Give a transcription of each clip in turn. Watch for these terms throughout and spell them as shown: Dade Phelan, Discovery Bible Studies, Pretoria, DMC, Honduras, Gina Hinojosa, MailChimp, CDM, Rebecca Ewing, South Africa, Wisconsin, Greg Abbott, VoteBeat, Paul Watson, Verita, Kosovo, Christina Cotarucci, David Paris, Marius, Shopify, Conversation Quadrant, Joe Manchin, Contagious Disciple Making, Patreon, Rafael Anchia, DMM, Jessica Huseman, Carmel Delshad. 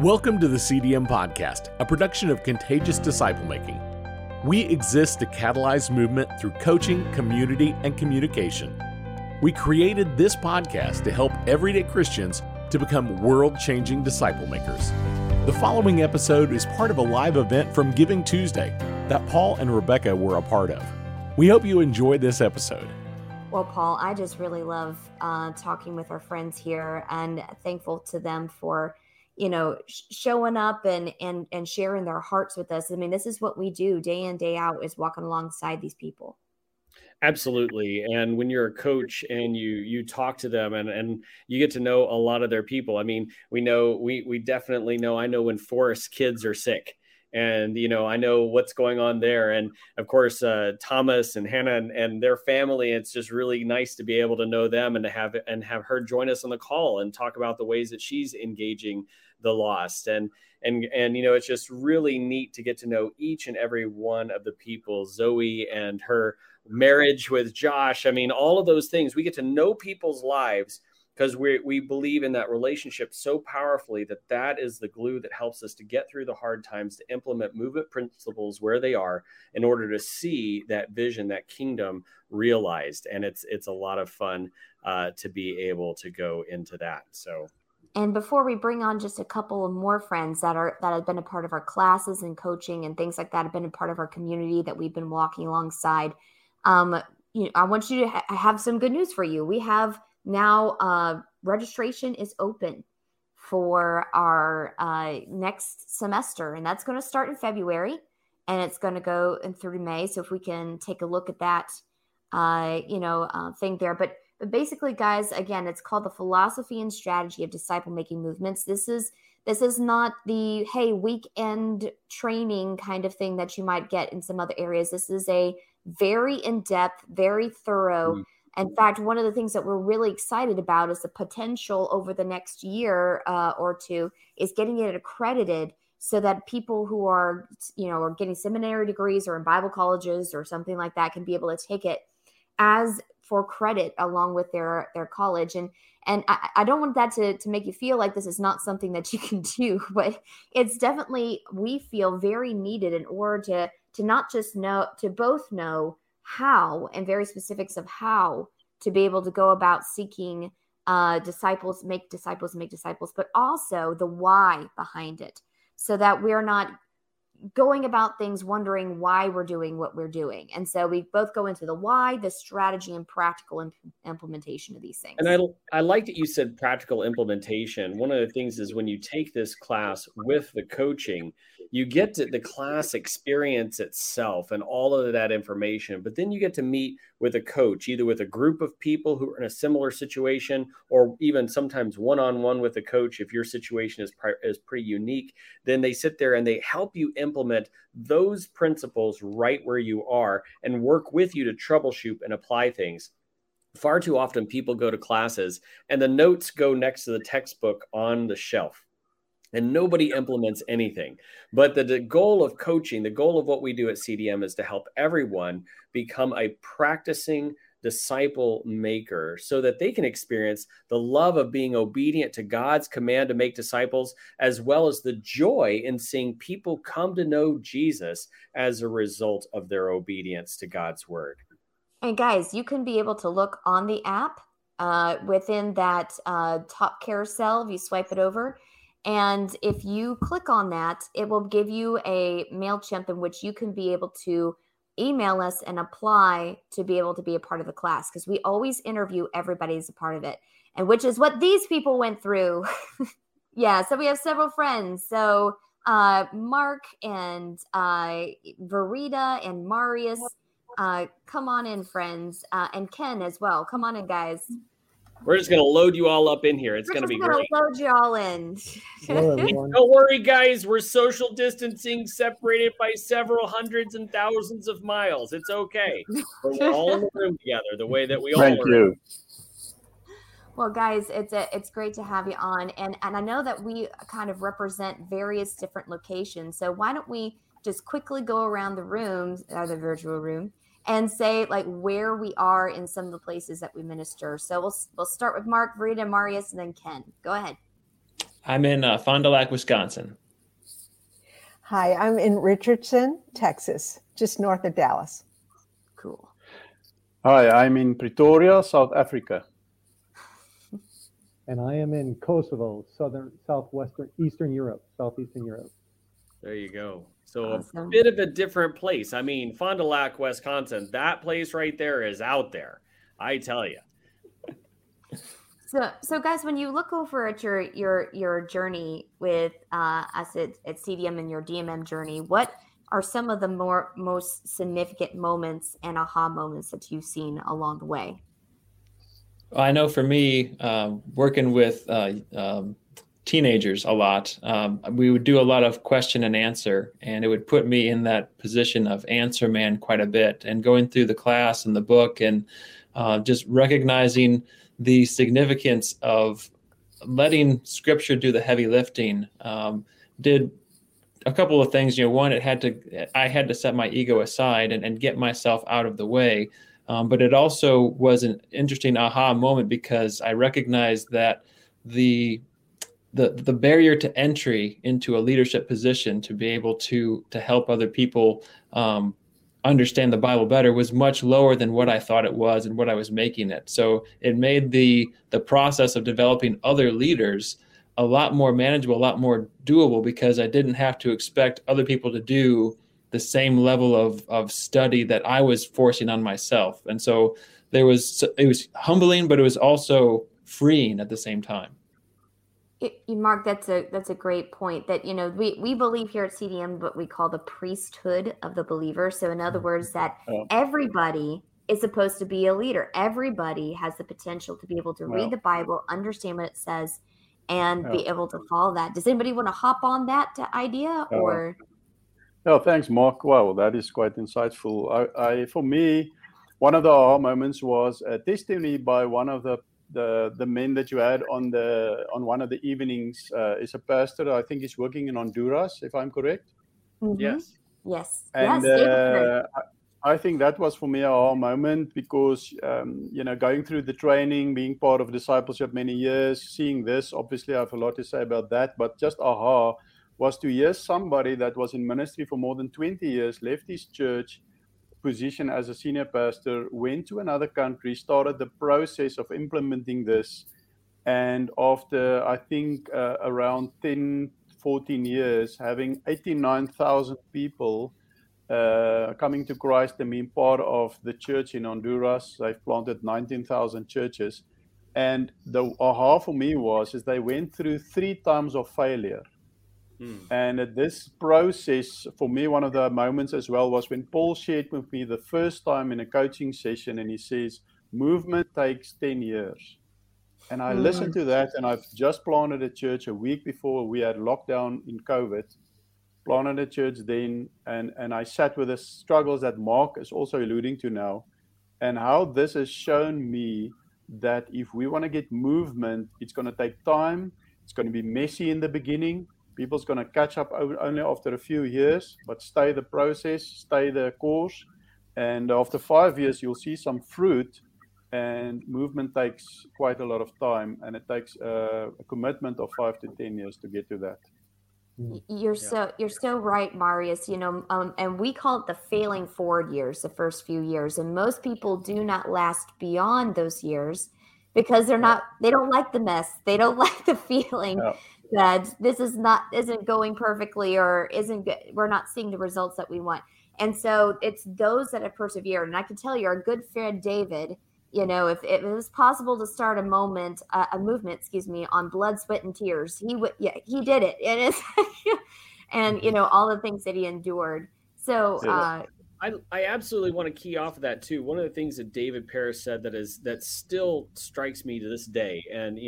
Welcome to the CDM Podcast, a production of Contagious Disciple Making. We exist to catalyze movement through coaching, community, and communication. We created this podcast to help everyday Christians to become world-changing disciple makers. The following episode is part of a live event from Giving Tuesday that Paul and Rebecca were a part of. We hope you enjoy this episode. Well, Paul, I just really love talking with our friends here and thankful to them for showing up and sharing their hearts with us. I mean, this is what we do day in, day out, is walking alongside these people. Absolutely. And when you're a coach and you talk to them and you get to know a lot of their people. I mean, I know when Forrest's kids are sick. And, I know what's going on there. And of course, Thomas and Hannah and their family, it's just really nice to be able to know them and to have her join us on the call and talk about the ways that she's engaging the lost. And it's just really neat to get to know each and every one of the people, Zoe and her marriage with Josh. I mean, all of those things, we get to know people's lives because we believe in that relationship so powerfully that is the glue that helps us to get through the hard times, to implement movement principles where they are in order to see that vision, that kingdom realized. And it's a lot of fun to be able to go into that. So, and before we bring on just a couple of more friends that have been a part of our classes and coaching and things like that, have been a part of our community that we've been walking alongside, I want you to have some good news for you. We have... Now, registration is open for our next semester, and that's going to start in February, and it's going to go through May. So if we can take a look at that, thing there. But basically, guys, again, it's called the Philosophy and Strategy of Disciple Making Movements. This is not the, hey, weekend training kind of thing that you might get in some other areas. This is a very in-depth, very thorough. Mm-hmm. In fact, one of the things that we're really excited about is the potential over the next year or two is getting it accredited so that people who are, are getting seminary degrees or in Bible colleges or something like that can be able to take it as for credit along with their college. And I don't want that to make you feel like this is not something that you can do, but it's definitely, we feel, very needed in order to not just know, to both know how and very specifics of how to be able to go about seeking disciples, make disciples, but also the why behind it, so that we're not going about things wondering why we're doing what we're doing. And so we both go into the why, the strategy, and practical implementation of these things. And I like that you said practical implementation. One of the things is when you take this class with the coaching, you get to the class experience itself and all of that information, but then you get to meet with a coach, either with a group of people who are in a similar situation, or even sometimes one-on-one with a coach. If your situation is pretty unique, then they sit there and they help you implement those principles right where you are and work with you to troubleshoot and apply things. Far too often people go to classes and the notes go next to the textbook on the shelf. And nobody implements anything. But the goal of coaching, the goal of what we do at CDM, is to help everyone become a practicing disciple maker so that they can experience the love of being obedient to God's command to make disciples, as well as the joy in seeing people come to know Jesus as a result of their obedience to God's word. And guys, you can be able to look on the app within that top carousel. If you swipe it over, and if you click on that, it will give you a MailChimp in which you can be able to email us and apply to be able to be a part of the class, because we always interview everybody as a part of it, and which is what these people went through. Yeah, so we have several friends. So Mark and Verita and Marius, come on in, friends, and Ken as well. Come on in, guys. We're just going to load you all up in here. It's going to be great. We're just going to load you all in. Hello, don't worry, guys. We're social distancing, separated by several hundreds and thousands of miles. It's okay. We're all in the room together the way that we all are. Thank you. Well, guys, it's great to have you on. And I know that we kind of represent various different locations. So why don't we just quickly go around the rooms, or the virtual room, and say like where we are in some of the places that we minister. So we'll start with Mark, Verita, Marius, and then Ken. Go ahead. I'm in Fond du Lac, Wisconsin. Hi, I'm in Richardson, Texas, just north of Dallas. Cool. Hi, I'm in Pretoria, South Africa. And I am in Kosovo, Southeastern Europe. There you go. So awesome. A bit of a different place. I mean, Fond du Lac, Wisconsin, that place right there is out there, I tell you. So guys, when you look over at your journey with us at CDM and your DMM journey, what are some of the most significant moments and aha moments that you've seen along the way? Well, I know for me, working with teenagers a lot, we would do a lot of question and answer, and it would put me in that position of answer man quite a bit, and going through the class and the book and just recognizing the significance of letting Scripture do the heavy lifting. Did a couple of things. One, I had to set my ego aside and get myself out of the way. But it also was an interesting aha moment because I recognized that the barrier to entry into a leadership position to be able to help other people understand the Bible better was much lower than what I thought it was and what I was making it. So it made the process of developing other leaders a lot more manageable, a lot more doable, because I didn't have to expect other people to do the same level of study that I was forcing on myself. And so it was humbling, but it was also freeing at the same time. Mark, that's a great point that, we believe here at CDM what we call the priesthood of the believer. So in other words, that everybody is supposed to be a leader. Everybody has the potential to be able to read the Bible, understand what it says, and be able to follow that. Does anybody want to hop on that idea or? No, thanks, Mark. Wow, that is quite insightful. For me, one of the aha moments was a testimony by one of the men that you had on one of the evenings is a pastor. I think he's working in Honduras, if I'm correct. Mm-hmm. Yes. And I think that was for me a hard moment because going through the training, being part of discipleship many years, seeing this, obviously I have a lot to say about that, but just aha was to hear somebody that was in ministry for more than 20 years, left his church position as a senior pastor, went to another country, started the process of implementing this, and after I think around 14 years, having 89,000 people coming to Christ and being part of the church in Honduras. They've planted 19,000 churches, and the aha for me was they went through 3 times of failure. And this process, for me, one of the moments as well was when Paul shared with me the first time in a coaching session, and he says, movement takes 10 years. And I listened to that, and I've just planted a church a week before we had lockdown in COVID, planted a church then, and I sat with the struggles that Mark is also alluding to now, and how this has shown me that if we want to get movement, it's going to take time, it's going to be messy in the beginning. People's going to catch up only after a few years, but stay the process, stay the course. And after 5 years, you'll see some fruit, and movement takes quite a lot of time. And it takes a commitment of 5 to 10 years to get to that. You're so right, Marius, and we call it the failing forward years, the first few years. And most people do not last beyond those years because they don't like the mess. They don't like the feeling. Yeah. That this isn't going perfectly or isn't good. We're not seeing the results that we want. And so it's those that have persevered. And I can tell you, our good friend David, if it was possible to start a movement, on blood, sweat, and tears, he did it. And all the things that he endured. So I absolutely want to key off of that too. One of the things that David Paris said that still strikes me to this day. And,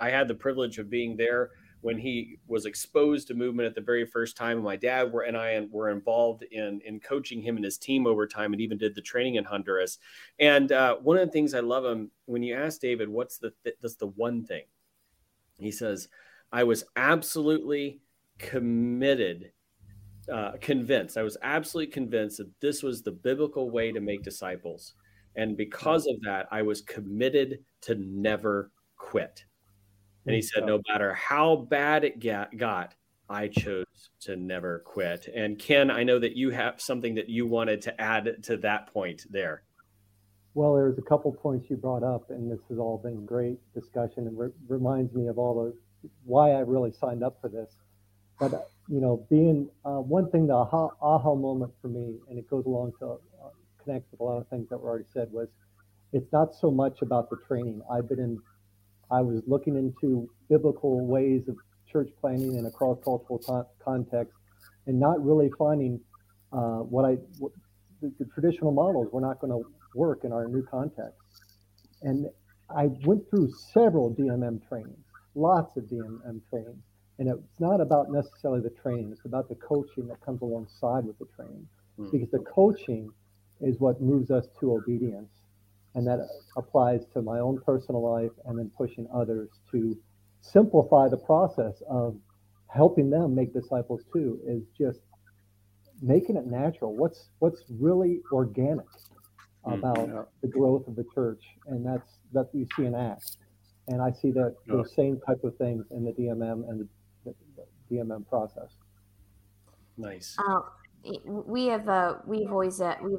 I had the privilege of being there when he was exposed to movement at the very first time. My dad and I were involved in coaching him and his team over time, and even did the training in Honduras. And one of the things I love him, when you ask David, what's the one thing? He says, I was absolutely convinced that this was the biblical way to make disciples. And because of that, I was committed to never quit. And he said, no matter how bad it got, I chose to never quit. And Ken, I know that you have something that you wanted to add to that point there. Well, there's a couple points you brought up, and this has all been great discussion and reminds me of all the why I really signed up for this. But, you know, being one thing, the aha moment for me, and it goes along to connect with a lot of things that were already said, was it's not so much about the training. I was looking into biblical ways of church planning in a cross-cultural context, and not really finding the traditional models were not going to work in our new context. And I went through several DMM trainings, lots of DMM trainings, and it's not about necessarily the training, it's about the coaching that comes alongside with the training, because the coaching is what moves us to obedience, and that applies to my own personal life and then pushing others to simplify the process of helping them make disciples too, is just making it natural. What's really organic about the growth of the church, and that's that you see in Acts. And I see that the same type of things in the DMM and the DMM process. Nice. We've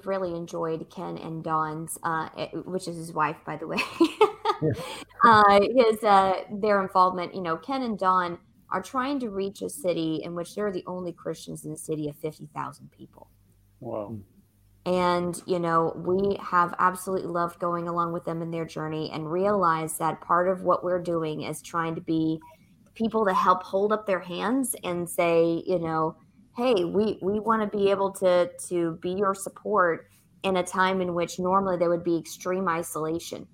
really enjoyed Ken and Dawn's, which is his wife, by the way. Their involvement. You know, Ken and Dawn are trying to reach a city in which they're the only Christians in the city of 50,000 people. Wow. And, you know, we have absolutely loved going along with them in their journey, and realize that part of what we're doing is trying to be people to help hold up their hands and say, you know, hey, we want to be able to be your support in a time in which normally there would be extreme isolation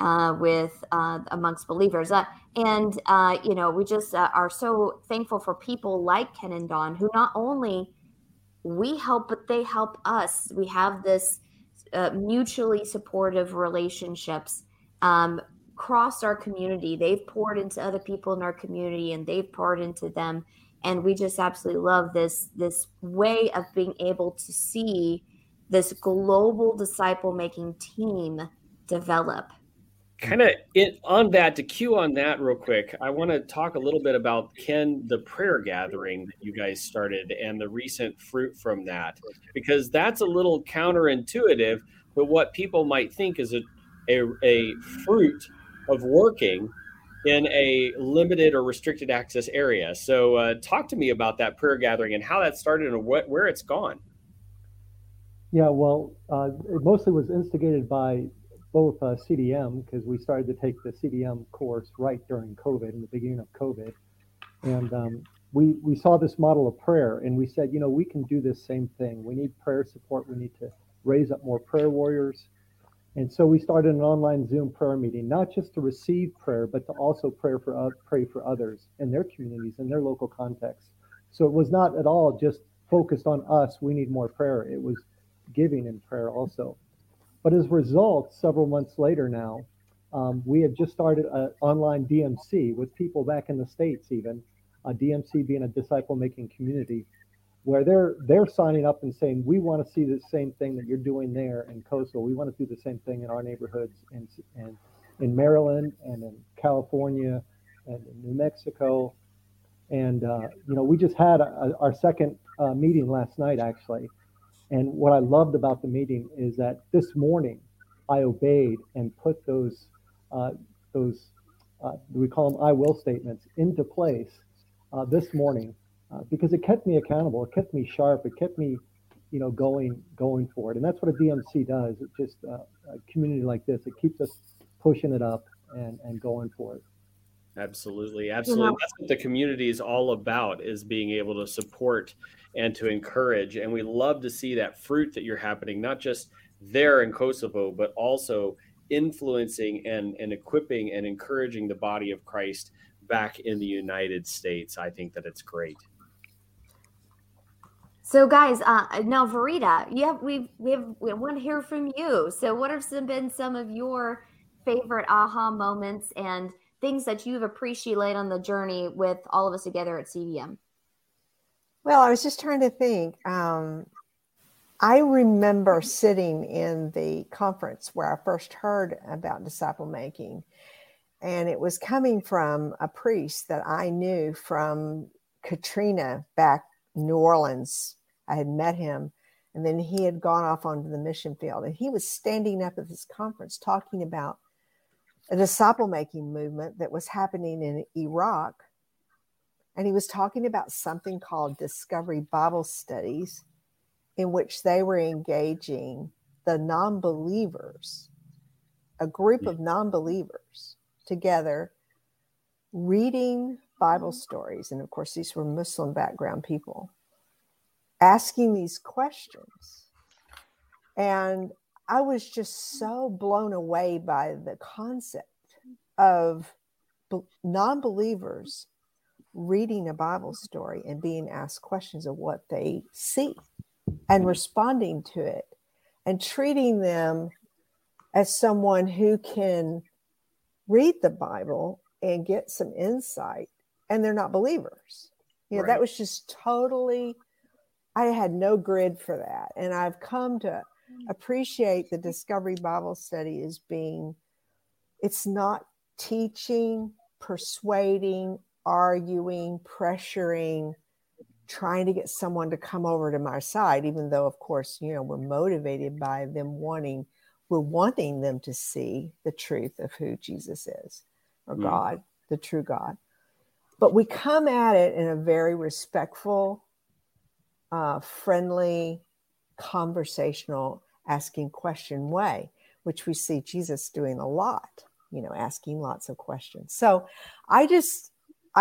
amongst believers. You know, we just are so thankful for people like Ken and Dawn, who not only we help, but they help us. We have this mutually supportive relationships across our community. They've poured into other people in our community, and they've poured into them. And we just absolutely love this way of being able to see this global disciple-making team develop. Kind of on that, to cue on that real quick, I want to talk a little bit about, Ken, the prayer gathering that you guys started and the recent fruit from that, because that's a little counterintuitive to what people might think is a fruit of working in a limited or restricted access area. So talk to me about that prayer gathering and how that started and where it's gone. Yeah, well, it mostly was instigated by both CDM, because we started to take the CDM course right during COVID, in the beginning of COVID. And we saw this model of prayer, and we said, you know, we can do this same thing. We need prayer support. We need to raise up more prayer warriors. And so we started an online Zoom prayer meeting, not just to receive prayer, but to also pray for others in their communities, in their local context. So it was not at all just focused on us, we need more prayer. It was giving in prayer also. But as a result, several months later now, we had just started an online DMC with people back in the States even, a DMC being a disciple-making community, where they're signing up and saying, we want to see the same thing that you're doing there in Coastal. We want to do the same thing in our neighborhoods and in Maryland and in California and in New Mexico. And, you know, we just had our second meeting last night, actually. And what I loved about the meeting is that this morning I obeyed and put those we call them I will statements into place this morning, because it kept me accountable. It kept me sharp. It kept me, you know, going for it. And that's what a DMC does. It just a community like this, it keeps us pushing it up and going for it. Absolutely. Absolutely. That's what the community is all about, is being able to support and to encourage. And we love to see that fruit that you're happening, not just there in Kosovo, but also influencing and equipping and encouraging the body of Christ back in the United States. I think that it's great. So guys, now Verita, we want to hear from you. So what have been some of your favorite aha moments and things that you've appreciated on the journey with all of us together at CDM? Well, I was just trying to think. I remember sitting in the conference where I first heard about disciple making, And it was coming from a priest that I knew from Katrina back New Orleans. I had met him, and then he had gone off onto the mission field, and he was standing up at this conference talking about a disciple-making movement that was happening in Iraq. And he was talking about something called Discovery Bible Studies, in which they were engaging the non-believers, a group of non-believers together, reading Bible stories. And of course, these were Muslim background people, asking these questions. And I was just so blown away by the concept of non-believers reading a Bible story and being asked questions of what they see and responding to it and treating them as someone who can read the Bible and get some insight, and they're not believers. You know, right. That was just totally, I had no grid for that. And I've come to appreciate the Discovery Bible Study as being, it's not teaching, persuading, arguing, pressuring, trying to get someone to come over to my side, even though, of course, you know, we're motivated by them wanting, we're wanting them to see the truth of who Jesus is, or God, the true God. But we come at it in a very respectful, friendly, conversational, asking question way, which we see Jesus doing a lot, you know, asking lots of questions. So I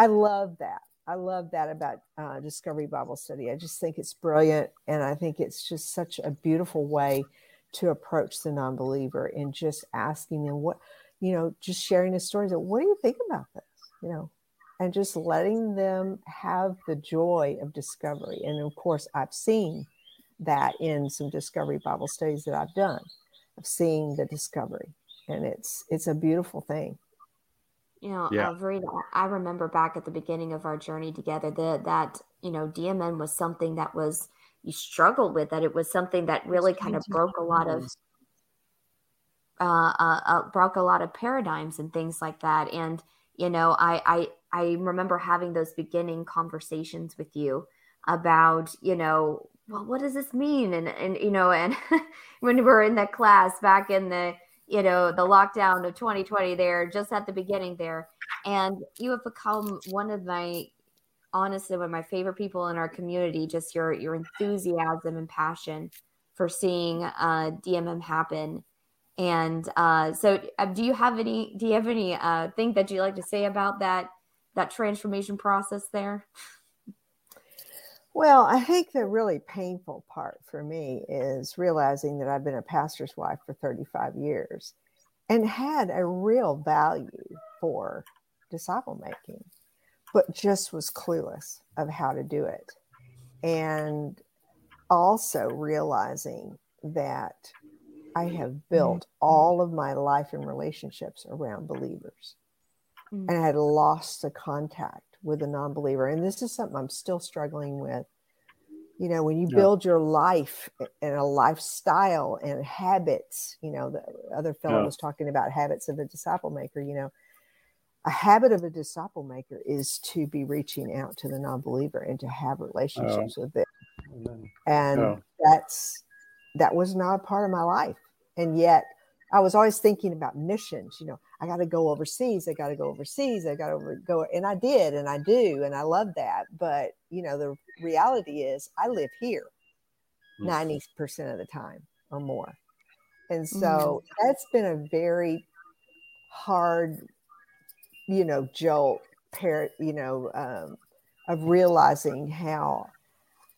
love that. I love that about Discovery Bible Study. I just think it's brilliant. And I think it's just such a beautiful way to approach the non-believer and just asking them what, you know, just sharing the stories of what do you think about this, you know, and just letting them have the joy of discovery. And of course, I've seen that in some Discovery Bible Studies that I've done, of seeing the discovery. And it's a beautiful thing. You know, yeah. Rita, I remember back at the beginning of our journey together that, you know, DMN was something that was, you struggled with, that it was something that really kind of broke a lot of paradigms and things like that. And, you know, I remember having those beginning conversations with you about, you know, well, what does this mean? And you know, and when we were in that class back in the, you know, the lockdown of 2020 there, just at the beginning there. And you have become one of my, honestly, one of my favorite people in our community, just your enthusiasm and passion for seeing DMM happen. And so do you have any thing that you'd like to say about that transformation process there? Well, I think the really painful part for me is realizing that I've been a pastor's wife for 35 years and had a real value for disciple making, but just was clueless of how to do it. And also realizing that I have built all of my life and relationships around believers, and I had lost the contact with a non-believer. And this is something I'm still struggling with. You know, when you build your life and a lifestyle and habits, you know, the other fellow was talking about habits of a disciple maker. You know, a habit of a disciple maker is to be reaching out to the non-believer and to have relationships with them. And that was not a part of my life. And yet I was always thinking about missions. You know, I got to go overseas. And I did, and I do, and I love that. But, you know, the reality is I live here 90% of the time or more. And so that's been a very hard, you know, jolt, you know, of realizing how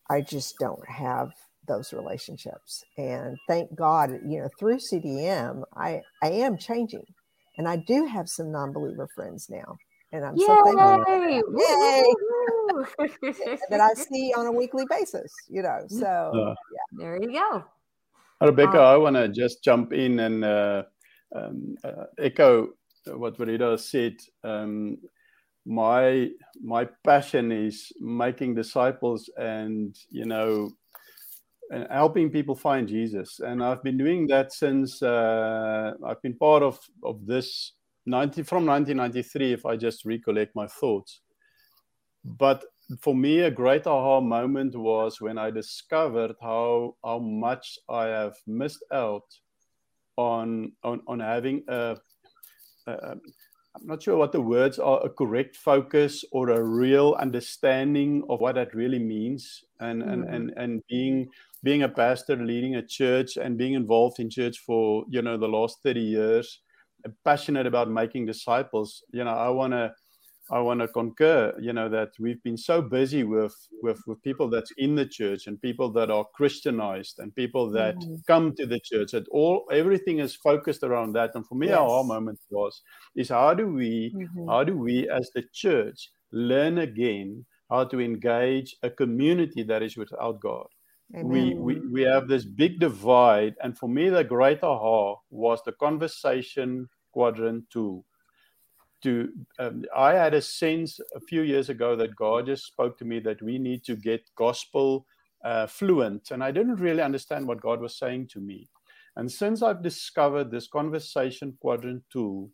I just don't have those relationships. And thank God, you know, through CDM, I am changing, and I do have some non-believer friends now, and I'm so thankful that I see on a weekly basis, you know, so there you go. Rebecca, I want to just jump in and echo what Verida said. My passion is making disciples and, you know, and helping people find Jesus. And I've been doing that since I've been part of this from 1993, if I just recollect my thoughts. But for me, a great aha moment was when I discovered how much I have missed out on having a I'm not sure what the words are, a correct focus or a real understanding of what that really means. And mm-hmm. and being a pastor, leading a church and being involved in church for, you know, the last 30 years, passionate about making disciples, you know, I want to concur, you know, that we've been so busy with people that's in the church and people that are Christianized and people that mm-hmm. come to the church, that everything is focused around that. And for me, yes. Our moment is how do we as the church learn again how to engage a community that is without God? Amen. We have this big divide. And for me, the great aha was the conversation quadrant 2. I had a sense a few years ago that God just spoke to me that we need to get gospel fluent. And I didn't really understand what God was saying to me. And since I've discovered this conversation quadrant 2,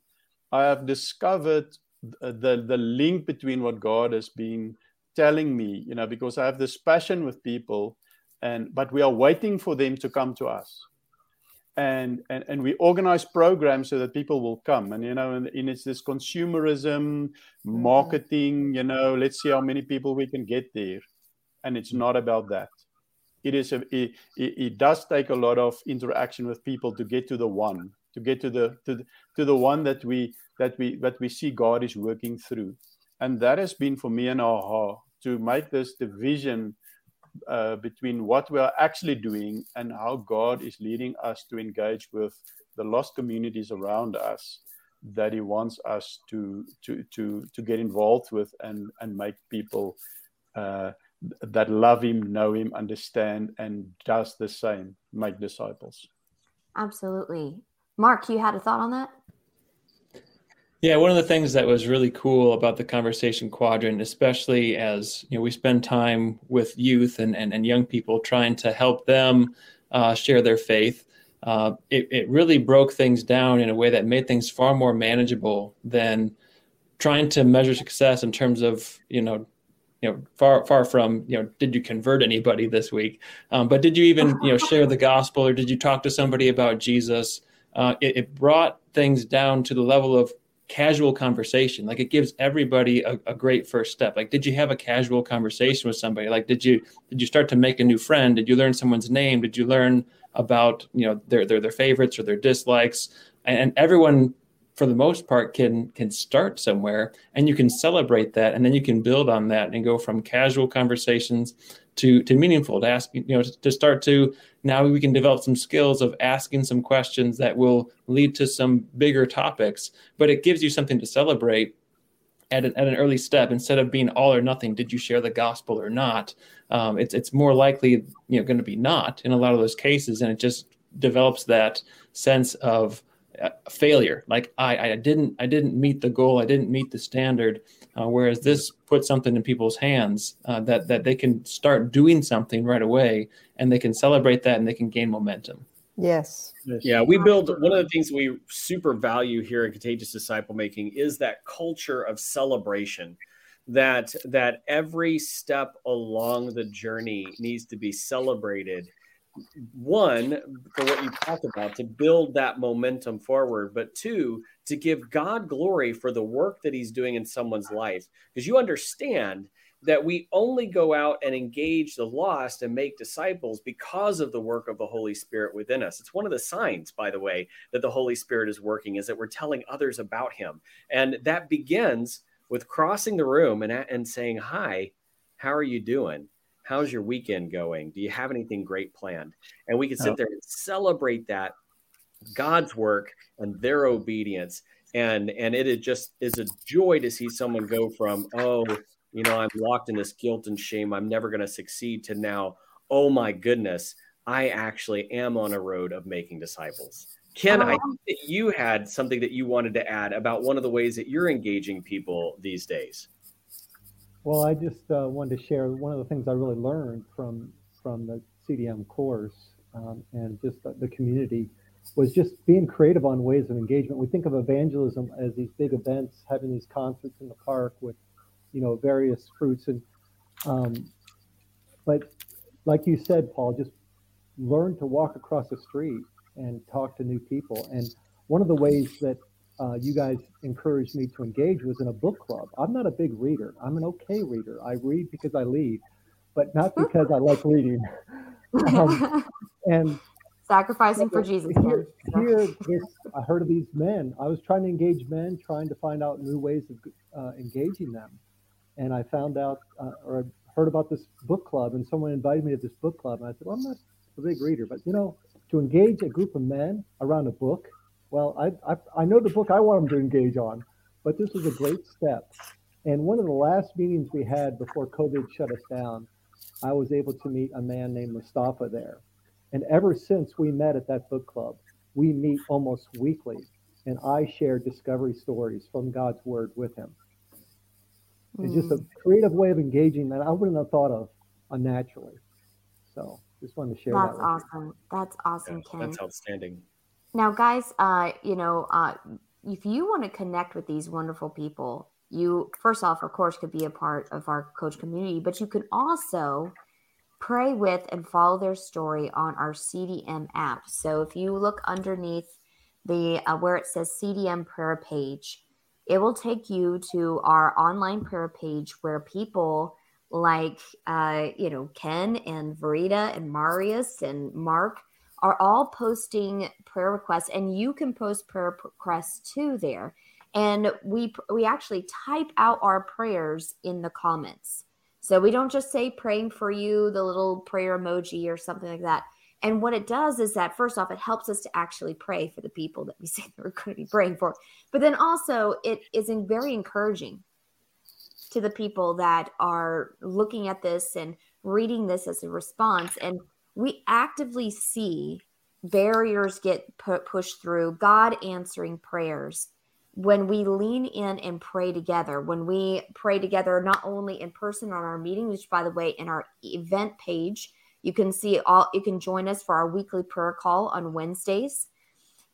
I have discovered the link between what God has been telling me, you know, because I have this passion with people, but we are waiting for them to come to us. And we organize programs so that people will come. And, you know, and it's this consumerism, marketing, you know, let's see how many people we can get there. And it's not about that. It does take a lot of interaction with people to get to the one, to get to the one that we see God is working through. And that has been for me an aha, to make this division between what we are actually doing and how God is leading us to engage with the lost communities around us that he wants us to get involved with and make people that love him, know him, understand, and does the same, make disciples. Absolutely. Mark, you had a thought on that? Yeah, one of the things that was really cool about the conversation quadrant, especially as, you know, we spend time with youth and young people trying to help them share their faith, it really broke things down in a way that made things far more manageable than trying to measure success in terms of, you know, far from, you know, did you convert anybody this week? But did you even, you know, share the gospel, or did you talk to somebody about Jesus? It brought things down to the level of casual conversation. Like, it gives everybody a great first step. Like, did you have a casual conversation with somebody? Like, did you start to make a new friend? Did you learn someone's name? Did you learn about, you know, their favorites or their dislikes? And everyone, for the most part, can start somewhere, and you can celebrate that, and then you can build on that and go from casual conversations to meaningful, to ask, you know, to start to, now we can develop some skills of asking some questions that will lead to some bigger topics. But it gives you something to celebrate at an early step, instead of being all or nothing. Did you share the gospel or not? It's more likely, you know, going to be not in a lot of those cases. And it just develops that sense of failure. Like, I didn't meet the goal. I didn't meet the standard. Whereas this puts something in people's hands that they can start doing something right away, and they can celebrate that, and they can gain momentum. Yes. Yeah. We build, one of the things we super value here in Contagious Disciple Making is that culture of celebration, that every step along the journey needs to be celebrated. One, for what you talked about, to build that momentum forward, but two, to give God glory for the work that he's doing in someone's life. Because you understand that we only go out and engage the lost and make disciples because of the work of the Holy Spirit within us. It's one of the signs, by the way, that the Holy Spirit is working, is that we're telling others about him. And that begins with crossing the room and saying, "Hi, how are you doing? How's your weekend going? Do you have anything great planned?" And we can sit there and celebrate that, God's work and their obedience. And it just is a joy to see someone go from, "Oh, you know, I'm locked in this guilt and shame, I'm never going to succeed," to now, "Oh my goodness, I actually am on a road of making disciples." Ken, I think that you had something that you wanted to add about one of the ways that you're engaging people these days. Well, I just wanted to share one of the things I really learned from the CDM course, and just the community was just being creative on ways of engagement. We think of evangelism as these big events, having these concerts in the park with, you know, various fruits. And but like you said, Paul, just learn to walk across the street and talk to new people. And one of the ways that you guys encouraged me to engage was in a book club. I'm not a big reader. I'm an okay reader. I read because I lead, but not because I like reading. And sacrificing for Jesus. Here, I heard of these men. I was trying to engage men, trying to find out new ways of engaging them. And I found out or heard about this book club, and someone invited me to this book club. And I said, well, I'm not a big reader, but, you know, to engage a group of men around a book, well, I know the book I want them to engage on, but this was a great step. And one of the last meetings we had before COVID shut us down, I was able to meet a man named Mustafa there. And ever since we met at that book club, we meet almost weekly, and I share discovery stories from God's word with him. It's just a creative way of engaging that I wouldn't have thought of unnaturally. So just wanted to share that. That's awesome, Ken. That's outstanding. Now, guys, if you want to connect with these wonderful people, you, first off, of course, could be a part of our coach community, but you can also pray with and follow their story on our CDM app. So if you look underneath the where it says CDM prayer page, it will take you to our online prayer page where people like, Ken and Verita and Marius and Mark are all posting prayer requests, and you can post prayer requests too there. And we actually type out our prayers in the comments. So we don't just say praying for you, the little prayer emoji or something like that. And what it does is that, first off, it helps us to actually pray for the people that we say that we're going to be praying for. But then also it is very encouraging to the people that are looking at this and reading this as a response. And we actively see barriers get pushed through, God answering prayers. When we lean in and pray together, when we pray together, not only in person on our meeting, which by the way, in our event page, you can see it all. You can join us for our weekly prayer call on Wednesdays.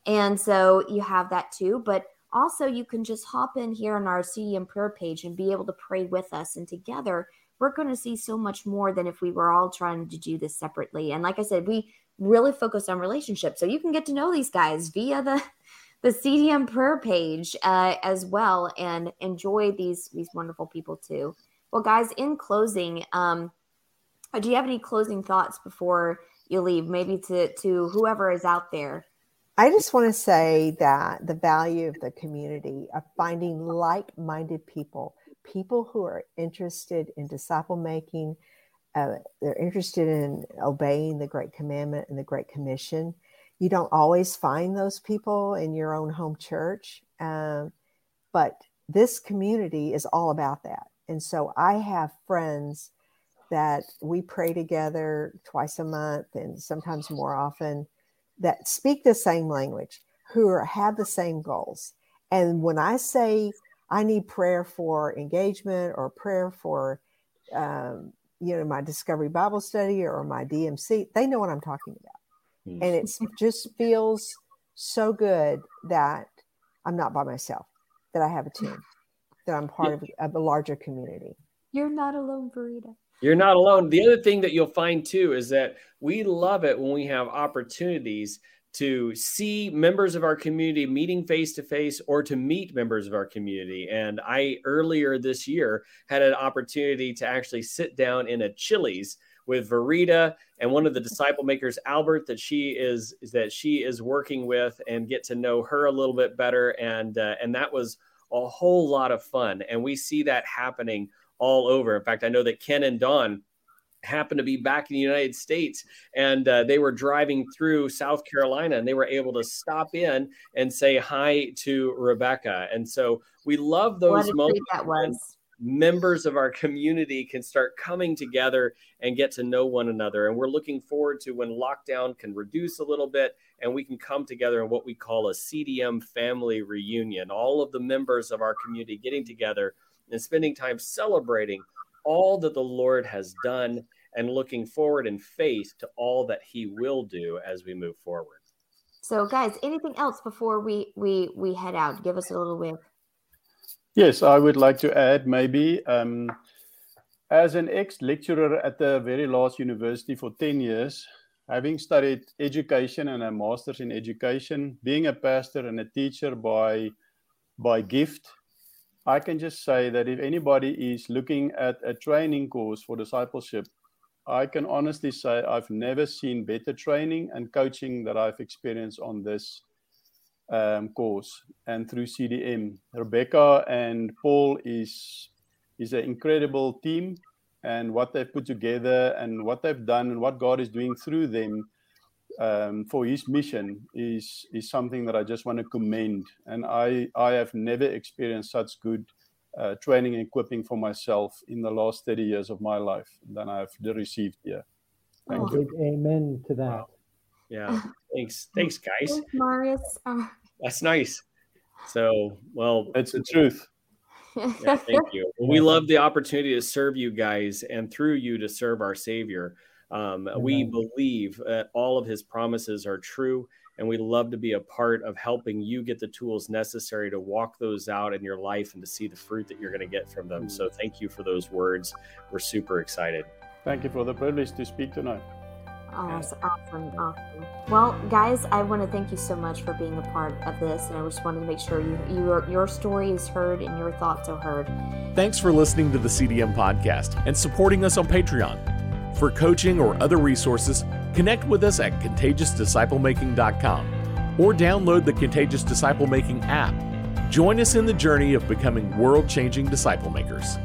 And so you have that too, but also you can just hop in here on our CDM prayer page and be able to pray with us. And together we're going to see so much more than if we were all trying to do this separately. And like I said, we really focus on relationships. So you can get to know these guys via the CDM prayer page as well, and enjoy these wonderful people too. Well, guys, in closing, do you have any closing thoughts before you leave, maybe to whoever is out there? I just want to say that the value of the community, of finding like-minded people who are interested in disciple-making, they're interested in obeying the Great Commandment and the Great Commission. You don't always find those people in your own home church, but this community is all about that. And so I have friends that we pray together twice a month and sometimes more often that speak the same language, who have the same goals. And when I say I need prayer for engagement or prayer for, my Discovery Bible Study or my DMC, they know what I'm talking about. And it just feels so good that I'm not by myself, that I have a team, that I'm part of a larger community. You're not alone, Verita. You're not alone. The other thing that you'll find, too, is that we love it when we have opportunities to see members of our community meeting face-to-face or to meet members of our community. And I, earlier this year, had an opportunity to actually sit down in a Chili's with Verita and one of the disciple makers, Albert, that she is working with, and get to know her a little bit better. And that was a whole lot of fun. And we see that happening all over. In fact, I know that Ken and Dawn happened to be back in the United States, and they were driving through South Carolina, and they were able to stop in and say hi to Rebecca. And so we love those moments. That was. Members of our community can start coming together and get to know one another. And we're looking forward to when lockdown can reduce a little bit and we can come together in what we call a CDM family reunion. All of the members of our community getting together and spending time celebrating all that the Lord has done and looking forward in faith to all that he will do as we move forward. So guys, anything else before we head out? Give us a little whiff. Yes, I would like to add maybe as an ex-lecturer at the very last university for 10 years, having studied education and a master's in education, being a pastor and a teacher by gift, I can just say that if anybody is looking at a training course for discipleship, I can honestly say I've never seen better training and coaching that I've experienced on this course and through CDM. Rebecca and Paul is an incredible team, and what they've put together and what they've done and what God is doing through them for his mission is something that I just want to commend. And I have never experienced such good training and equipping for myself in the last 30 years of my life than I've received here. Thank you. Amen to that. Wow. Yeah. Thanks, guys. Thanks, Marius. That's nice. So, well, that's the truth. Yeah, thank you. Well, we love the opportunity to serve you guys and through you to serve our Savior. We believe that all of his promises are true, and we love to be a part of helping you get the tools necessary to walk those out in your life and to see the fruit that you're going to get from them. So thank you for those words. We're super excited. Thank you for the privilege to speak tonight. Oh, that's awesome. Well, guys, I want to thank you so much for being a part of this, and I just wanted to make sure your story is heard and your thoughts are heard. Thanks for listening to the CDM podcast and supporting us on Patreon. For coaching or other resources, connect with us at ContagiousDiscipleMaking.com or download the Contagious Disciple Making app. Join us in the journey of becoming world-changing disciple makers.